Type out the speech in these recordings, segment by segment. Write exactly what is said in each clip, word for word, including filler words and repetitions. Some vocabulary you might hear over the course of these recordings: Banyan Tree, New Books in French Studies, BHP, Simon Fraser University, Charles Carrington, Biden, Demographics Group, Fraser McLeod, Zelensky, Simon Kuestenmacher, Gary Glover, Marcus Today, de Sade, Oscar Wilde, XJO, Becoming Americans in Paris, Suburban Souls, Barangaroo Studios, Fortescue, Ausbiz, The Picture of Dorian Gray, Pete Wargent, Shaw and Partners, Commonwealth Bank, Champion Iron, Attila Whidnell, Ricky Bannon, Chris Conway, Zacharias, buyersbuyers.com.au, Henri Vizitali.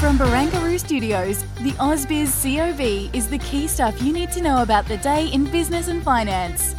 From Barangaroo Studios, the Ausbiz C O V is the key stuff you need to know about the day in business and finance.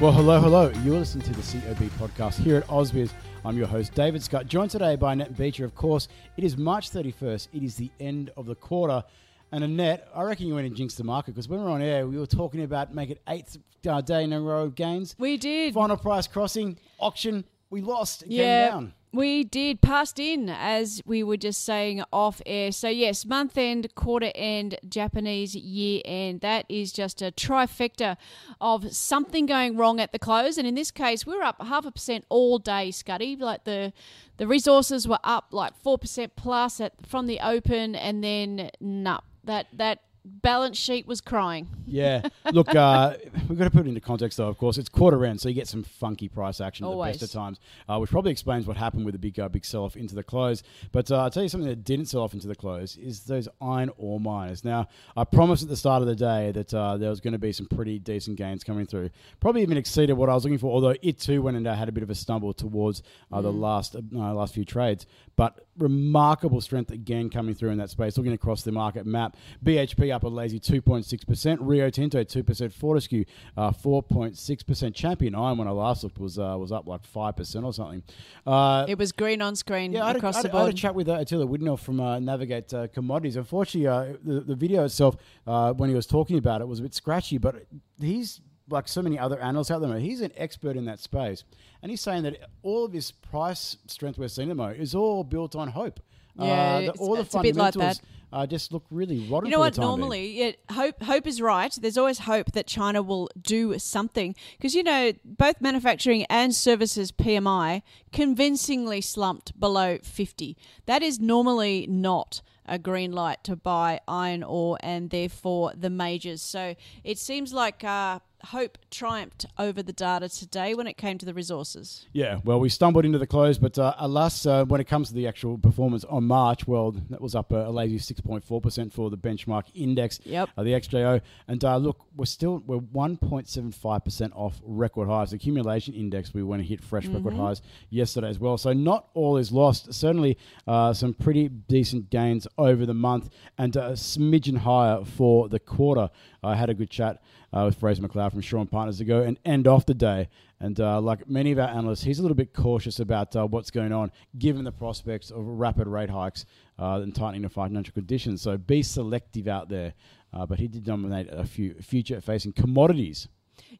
Well, hello, hello. You're listening to the C O V podcast here at Ausbiz. I'm your host, David Scott, joined today by Annette Beecher. Of course, it is March thirty-first. It is the end of the quarter. And Annette, I reckon you went and jinxed the market because when we were on air, we were talking about make it eighth uh, day in a row of gains. We did. Final price crossing, auction, we lost. It yeah. came down. We did, passed in, as we were just saying off air. So yes, month end, quarter end, Japanese year end. That is just a trifecta of something going wrong at the close. And in this case, we were up half a percent all day, Scuddy. Like the the resources were up like four percent plus at, from the open, and then nah, that that balance sheet was crying. Yeah. Look, uh, we've got to put it into context, though, of course. It's quarter end, so you get some funky price action at Always. the best of times, uh, which probably explains what happened with the big uh, big sell-off into the close. But uh, I'll tell you something that didn't sell off into the close is those iron ore miners. Now, I promised at the start of the day that uh, there was going to be some pretty decent gains coming through. Probably even exceeded what I was looking for, although it too went and uh, had a bit of a stumble towards uh, mm. the last, uh, last few trades. But remarkable strength again coming through in that space. Looking across the market map, B H P up a lazy two point six percent, Rio Tinto two percent, Fortescue uh, four point six percent. Champion Iron, when I last looked, was uh, was up like five percent or something. Uh, it was green on screen yeah, across a, the board. I had a chat with uh, Attila Whidnell from uh, Navigate uh, Commodities. Unfortunately, uh, the, the video itself, uh, when he was talking about it, was a bit scratchy, but he's... like so many other analysts out there, he's an expert in that space. And he's saying that all of this price strength we're seeing at the moment is all built on hope. Yeah, uh, the, all the fundamentals like uh, just look really rotten. You know what? Normally, yeah, hope hope is right. There's always hope that China will do something because you know both manufacturing and services P M I convincingly slumped below fifty. That is normally not a green light to buy iron ore and therefore the majors. So it seems like uh, hope triumphed over the data today when it came to the resources. Yeah, well, we stumbled into the close, but uh, alas, uh, when it comes to the actual performance on March, well, that was up a, a lazy six point four percent for the benchmark index, yep. uh, the X J O. And uh, look, we're still we're one point seven five percent off record highs. The accumulation index, we went and hit fresh mm-hmm. record highs yesterday as well. So not all is lost. Certainly uh, some pretty decent gains over the month and a smidgen higher for the quarter. I had a good chat uh, with Fraser McLeod from Shaw and Partners to go and end off the day. And uh, like many of our analysts, he's a little bit cautious about uh, what's going on given the prospects of rapid rate hikes uh, and tightening of financial conditions. So be selective out there. Uh, but he did nominate a few future-facing commodities.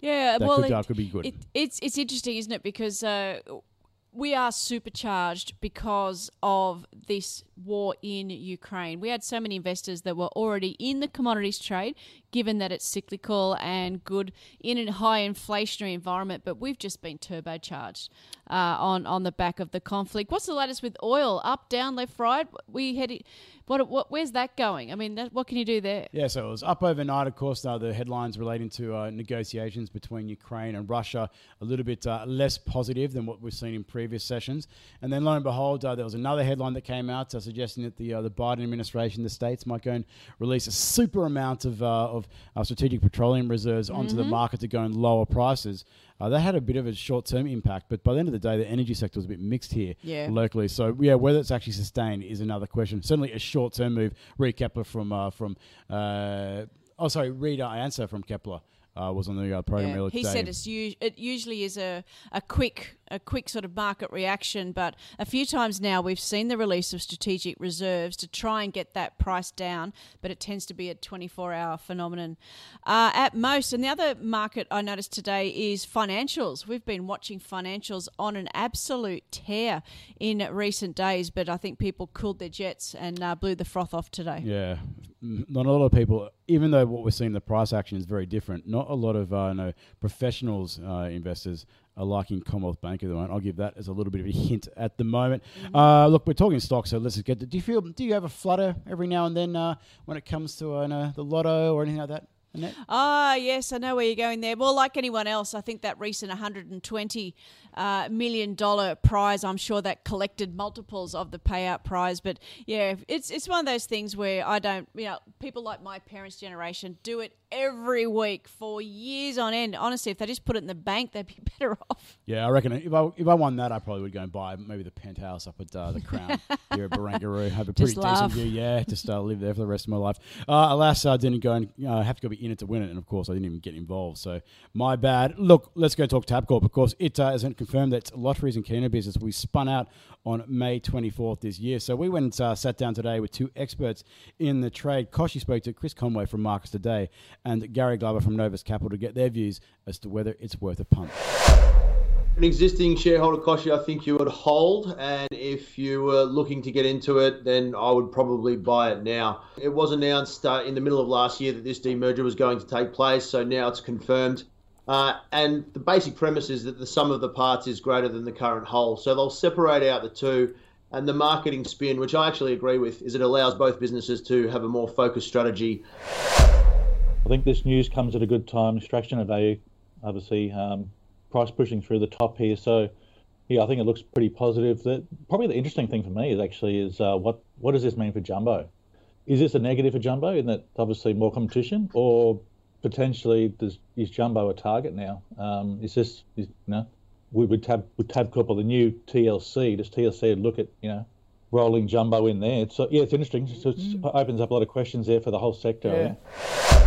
Yeah, that well, could, it, uh, could be good. It, it's, it's interesting, isn't it? Because... Uh, we are supercharged because of this war in Ukraine. We had so many investors that were already in the commodities trade, given that it's cyclical and good in a high inflationary environment, but we've just been turbocharged uh, on, on the back of the conflict. What's the latest with oil? Up, down, left, right? We headed... What, what, where's that going? I mean, that, what can you do there? Yeah, so it was up overnight, of course. Now, the headlines relating to uh, negotiations between Ukraine and Russia, a little bit uh, less positive than what we've seen in previous sessions. And then, lo and behold, uh, there was another headline that came out uh, suggesting that the uh, the Biden administration, the states, might go and release a super amount of, uh, of uh, strategic petroleum reserves onto mm-hmm. the market to go and lower prices. Uh, that had a bit of a short-term impact, but by the end of the day, the energy sector was a bit mixed here yeah. locally. So, yeah, whether it's actually sustained is another question. Certainly a short-term move. Reed Kepler from... Uh, from uh, oh, sorry, Reed Answer from Kepler uh, was on the uh, program yeah. earlier today. He said it's u- it usually is a, a quick... a quick sort of market reaction, but a few times now we've seen the release of strategic reserves to try and get that price down, but it tends to be a twenty-four hour phenomenon uh, at most. And the other market I noticed today is financials. We've been watching financials on an absolute tear in recent days, but I think people cooled their jets and uh, blew the froth off today. Yeah, not a lot of people, even though what we're seeing, the price action is very different, not a lot of uh, no, professionals, uh, investors are liking Commonwealth Bank at the moment. I'll give that as a little bit of a hint at the moment. Mm-hmm. uh, look, we're talking stocks, so let's just get to, do you feel, do you have a flutter every now and then uh, when it comes to uh, no, the lotto or anything like that? Ah, yes, I know where you're going there. Well, like anyone else, I think that recent one hundred twenty uh, million dollar prize, I'm sure that collected multiples of the payout prize. But yeah, it's it's one of those things where I don't, you know, people like my parents' generation do it every week for years on end. Honestly, if they just put it in the bank, they'd be better off. Yeah, I reckon if I if I won that, I probably would go and buy maybe the penthouse up at uh, the Crown here at Barangaroo. Have a pretty decent view. Yeah, just uh, live there for the rest of my life. Uh, alas, I didn't go and uh, have to go be in it to win it, and of course I didn't even get involved, so my bad. Look, let's go talk Tabcorp. Of course, it uh, has confirmed that lotteries and casino business will be spun out on May twenty-fourth this year. So we went and uh, sat down today with two experts in the trade. Koshy spoke to Chris Conway from Marcus Today and Gary Glover from Novus Capital to get their views as to whether it's worth a punt. An existing shareholder, Koshy, I think you would hold, and if you were looking to get into it, then I would probably buy it now. It was announced uh, in the middle of last year that this demerger was going to take place, so now it's confirmed. Uh, and the basic premise is that the sum of the parts is greater than the current whole, so they'll separate out the two, and the marketing spin, which I actually agree with, is it allows both businesses to have a more focused strategy. I think this news comes at a good time. Extraction of value, obviously, um, price pushing through the top here. So, yeah, I think it looks pretty positive. That probably the interesting thing for me is actually is uh, what what does this mean for Jumbo? Is this a negative for Jumbo in that obviously more competition, or potentially does, is Jumbo a target now? Um, is this is, you know would, would Tab would Tabcorp or the new T L C? Does T L C look at you know rolling Jumbo in there? So yeah, it's interesting. So it mm. opens up a lot of questions there for the whole sector. Yeah. I think.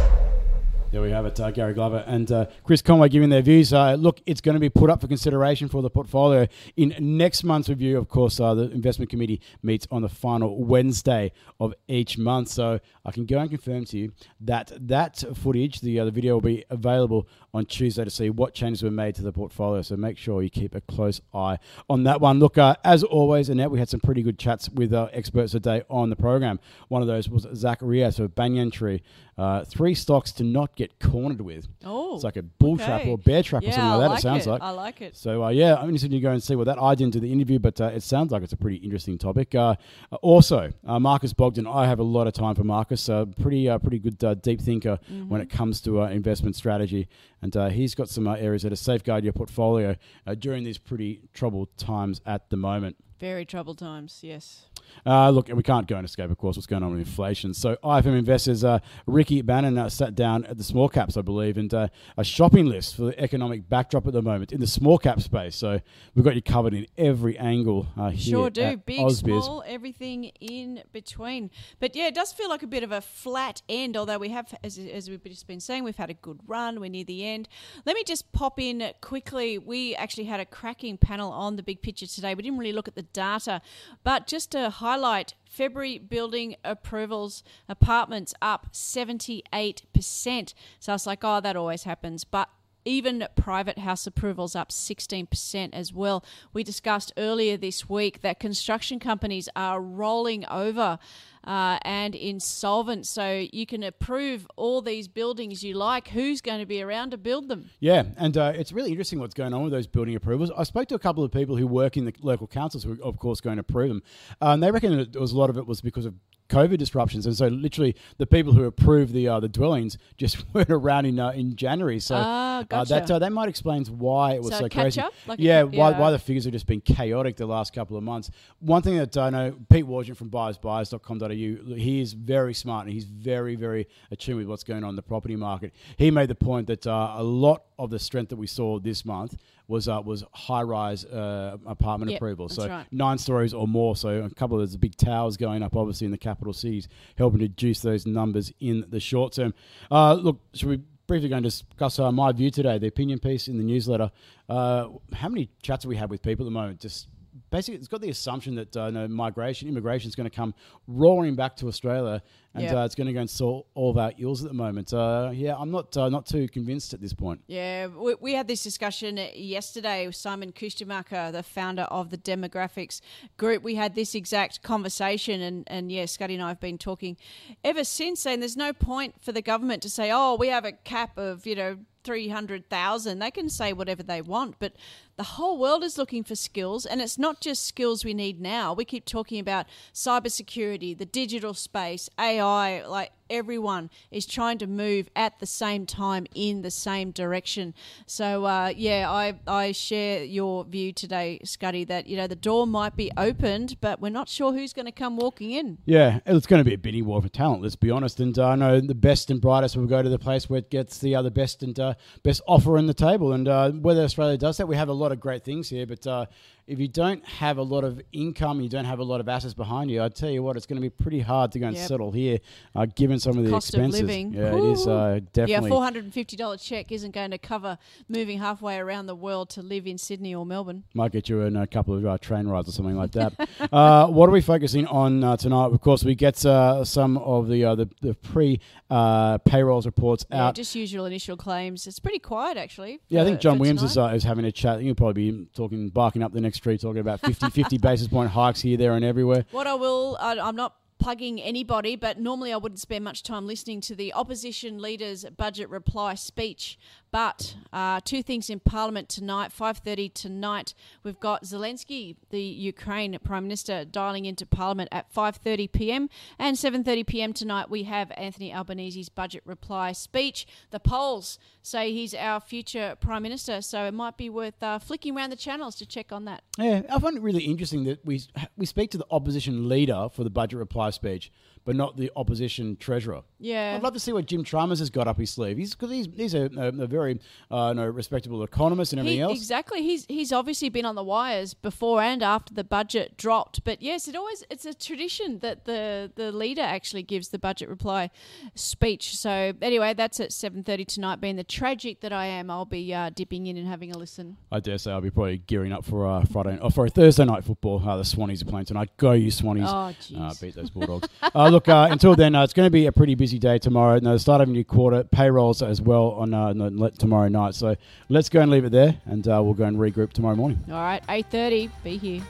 There we have it, uh, Gary Glover and uh, Chris Conway giving their views. Uh, look, it's going to be put up for consideration for the portfolio in next month's review. Of course, uh, the investment committee meets on the final Wednesday of each month. So I can go and confirm to you that that footage, the, uh, the video will be available on Tuesday to see what changes were made to the portfolio. So make sure you keep a close eye on that one. Look, uh, as always, Annette, we had some pretty good chats with our experts today on the program. One of those was Zacharias of Banyan Tree. Uh, three stocks to not get cornered with. Oh, it's like a bull okay. trap or bear trap yeah, or something like I that. Like it sounds it. like. I like it. So uh, yeah, I'm interested to go and see what that. I didn't do the interview, but uh, it sounds like it's a pretty interesting topic. Uh, also, uh, Marcus Bogdan. I have a lot of time for Marcus. Uh, pretty, uh, pretty good uh, deep thinker mm-hmm. when it comes to uh, investment strategy, and uh, he's got some uh, areas that are safeguard your portfolio uh, during these pretty troubled times at the moment. Very troubled times, yes. Uh, look, we can't go and escape, of course, what's going on with inflation. So I F M Investors, uh, Ricky Bannon uh, sat down at the small caps, I believe, and uh, a shopping list for the economic backdrop at the moment in the small cap space. So we've got you covered in every angle uh, here Sure do. At Big, Ausbiz. Small, everything in between. But, yeah, it does feel like a bit of a flat end, although we have, as, as we've just been saying, we've had a good run. We're near the end. Let me just pop in quickly. We actually had a cracking panel on the big picture today. We didn't really look at the data, but just to highlight February building approvals, apartments up seventy-eight percent. So I was like, oh, that always happens. But even private house approvals up sixteen percent as well. We discussed earlier this week that construction companies are rolling over uh, and insolvent. So you can approve all these buildings you like. Who's going to be around to build them? Yeah, and uh, it's really interesting what's going on with those building approvals. I spoke to a couple of people who work in the local councils who are, of course, going to approve them. Uh, and they reckon that it was, a lot of it was because of COVID disruptions, and so literally the people who approved the uh, the dwellings just weren't around in uh, in January. So ah, gotcha. uh, that uh, that might explain why it was so, so crazy. Like yeah, a, why yeah. why the figures have just been chaotic the last couple of months. One thing that I uh, know, Pete Wargent from buyers buyers dot com dot a u, he is very smart and he's very very attuned with what's going on in the property market. He made the point that uh, a lot of the strength that we saw this month was uh, was high-rise uh, apartment yep, approval. So right. nine stories or more. So a couple of those big towers going up, obviously, in the capital cities, helping to reduce those numbers in the short term. Uh, look, should we briefly go and discuss uh, my view today, the opinion piece in the newsletter? Uh, how many chats have we had with people at the moment? Just basically, it's got the assumption that uh, no, migration, immigration is going to come roaring back to Australia And yep. uh, it's going to go and sell all of our eels at the moment. Uh, yeah, I'm not uh, not too convinced at this point. Yeah, we, we had this discussion yesterday with Simon Kuestenmacher, the founder of the Demographics Group. We had this exact conversation, and, and yeah, Scuddy and I have been talking ever since, saying there's no point for the government to say, oh, we have a cap of, you know, three hundred thousand. They can say whatever they want, but the whole world is looking for skills, and it's not just skills we need now. We keep talking about cybersecurity, the digital space, A I, like everyone is trying to move at the same time in the same direction. So, uh, yeah, I, I share your view today, Scuddy, that, you know, the door might be opened, but we're not sure who's going to come walking in. Yeah, it's going to be a bidding war for talent, let's be honest. And uh, I know the best and brightest will go to the place where it gets the other best and uh, best offer on the table. And uh, whether Australia does that, we have a lot lot of great things here, but uh, if you don't have a lot of income, you don't have a lot of assets behind you, I tell you what, it's going to be pretty hard to go and yep. settle here, uh, given some of the cost expenses. Of living. Yeah, Ooh. It is uh, definitely. Yeah, four hundred fifty dollars check isn't going to cover moving halfway around the world to live in Sydney or Melbourne. Might get you in a couple of uh, train rides or something like that. uh, what are we focusing on uh, tonight? Of course, we get uh, some of the uh, the, the pre uh, payrolls reports yeah, out. Just usual initial claims. It's pretty quiet, actually. Yeah, I think John Williams is, uh, is having a chat. He'll probably be talking, barking up the next tree, talking about fifty, fifty basis point hikes here, there and everywhere. What I will, I, I'm not plugging anybody, but normally I wouldn't spend much time listening to the opposition leader's budget reply speech. But uh, two things in Parliament tonight, five thirty tonight, we've got Zelensky, the Ukraine Prime Minister, dialing into Parliament at five thirty p.m. and seven thirty p.m. tonight we have Anthony Albanese's budget reply speech. The polls say he's our future Prime Minister, so it might be worth uh, flicking around the channels to check on that. Yeah, I find it really interesting that we we speak to the opposition leader for the budget reply speech, but not the opposition treasurer. Yeah. I'd love to see what Jim Chalmers has got up his sleeve. He's because he's, he's a, a, a very uh, you know, respectable economist and everything he, else. Exactly. He's he's obviously been on the wires before and after the budget dropped. But yes, it always it's a tradition that the the leader actually gives the budget reply speech. So anyway, that's at seven thirty tonight. Being the tragic that I am, I'll be uh, dipping in and having a listen. I dare say I'll be probably gearing up for uh, Friday or for a Thursday night football. Uh, the Swannies are playing tonight. Go you Swannies! Oh, jeez. Uh, beat those Bulldogs. uh, Look, uh, until then, uh, it's going to be a pretty busy day tomorrow. No, the start of a new quarter, payrolls as well on uh, no, tomorrow night. So let's go and leave it there, and uh, we'll go and regroup tomorrow morning. All right, eight thirty. Be here.